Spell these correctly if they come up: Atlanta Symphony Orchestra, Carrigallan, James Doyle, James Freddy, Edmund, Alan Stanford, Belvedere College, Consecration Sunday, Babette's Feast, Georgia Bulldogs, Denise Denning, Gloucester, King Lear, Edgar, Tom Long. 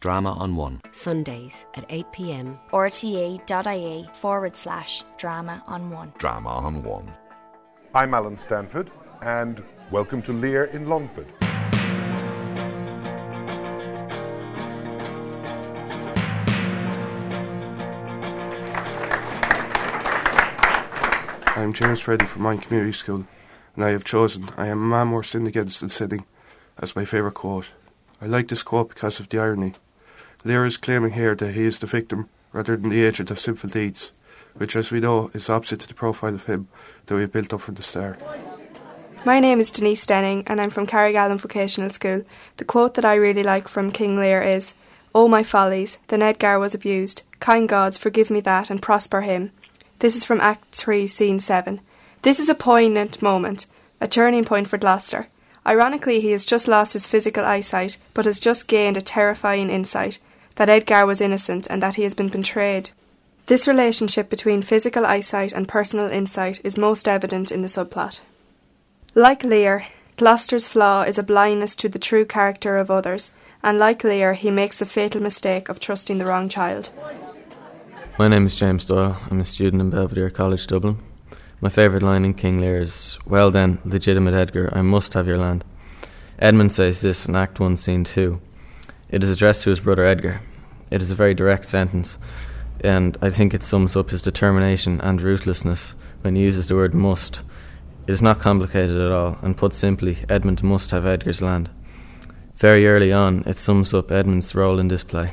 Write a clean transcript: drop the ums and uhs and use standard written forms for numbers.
Drama on One. Sundays at 8 p.m. rte.ie/drama on one. Drama on One. I'm Alan Stanford and welcome to Lear in Longford. I'm James Freddy from my community school, and I have chosen "I am a man more sinned against than sinning" as my favourite quote. I like this quote because of the irony. Lear is claiming here that he is the victim rather than the agent of sinful deeds, which, as we know, is opposite to the profile of him that we have built up from the start. My name is Denise Denning, and I'm from Carrigallan Vocational School. The quote that I really like from King Lear is, "Oh my follies, then Edgar was abused. Kind gods, forgive me that and prosper him." This is from Act 3, Scene 7. This is a poignant moment, a turning point for Gloucester. Ironically, he has just lost his physical eyesight, but has just gained a terrifying insight, that Edgar was innocent and that he has been betrayed. This relationship between physical eyesight and personal insight is most evident in the subplot. Like Lear, Gloucester's flaw is a blindness to the true character of others, and like Lear, he makes the fatal mistake of trusting the wrong child. My name is James Doyle. I'm a student in Belvedere College, Dublin. My favourite line in King Lear is, "Well then, legitimate Edgar, I must have your land." Edmund says this in Act 1, Scene 2. It is addressed to his brother Edgar. It is a very direct sentence, and I think it sums up his determination and ruthlessness when he uses the word "must." It is not complicated at all, and put simply, Edmund must have Edgar's land. Very early on, it sums up Edmund's role in this play.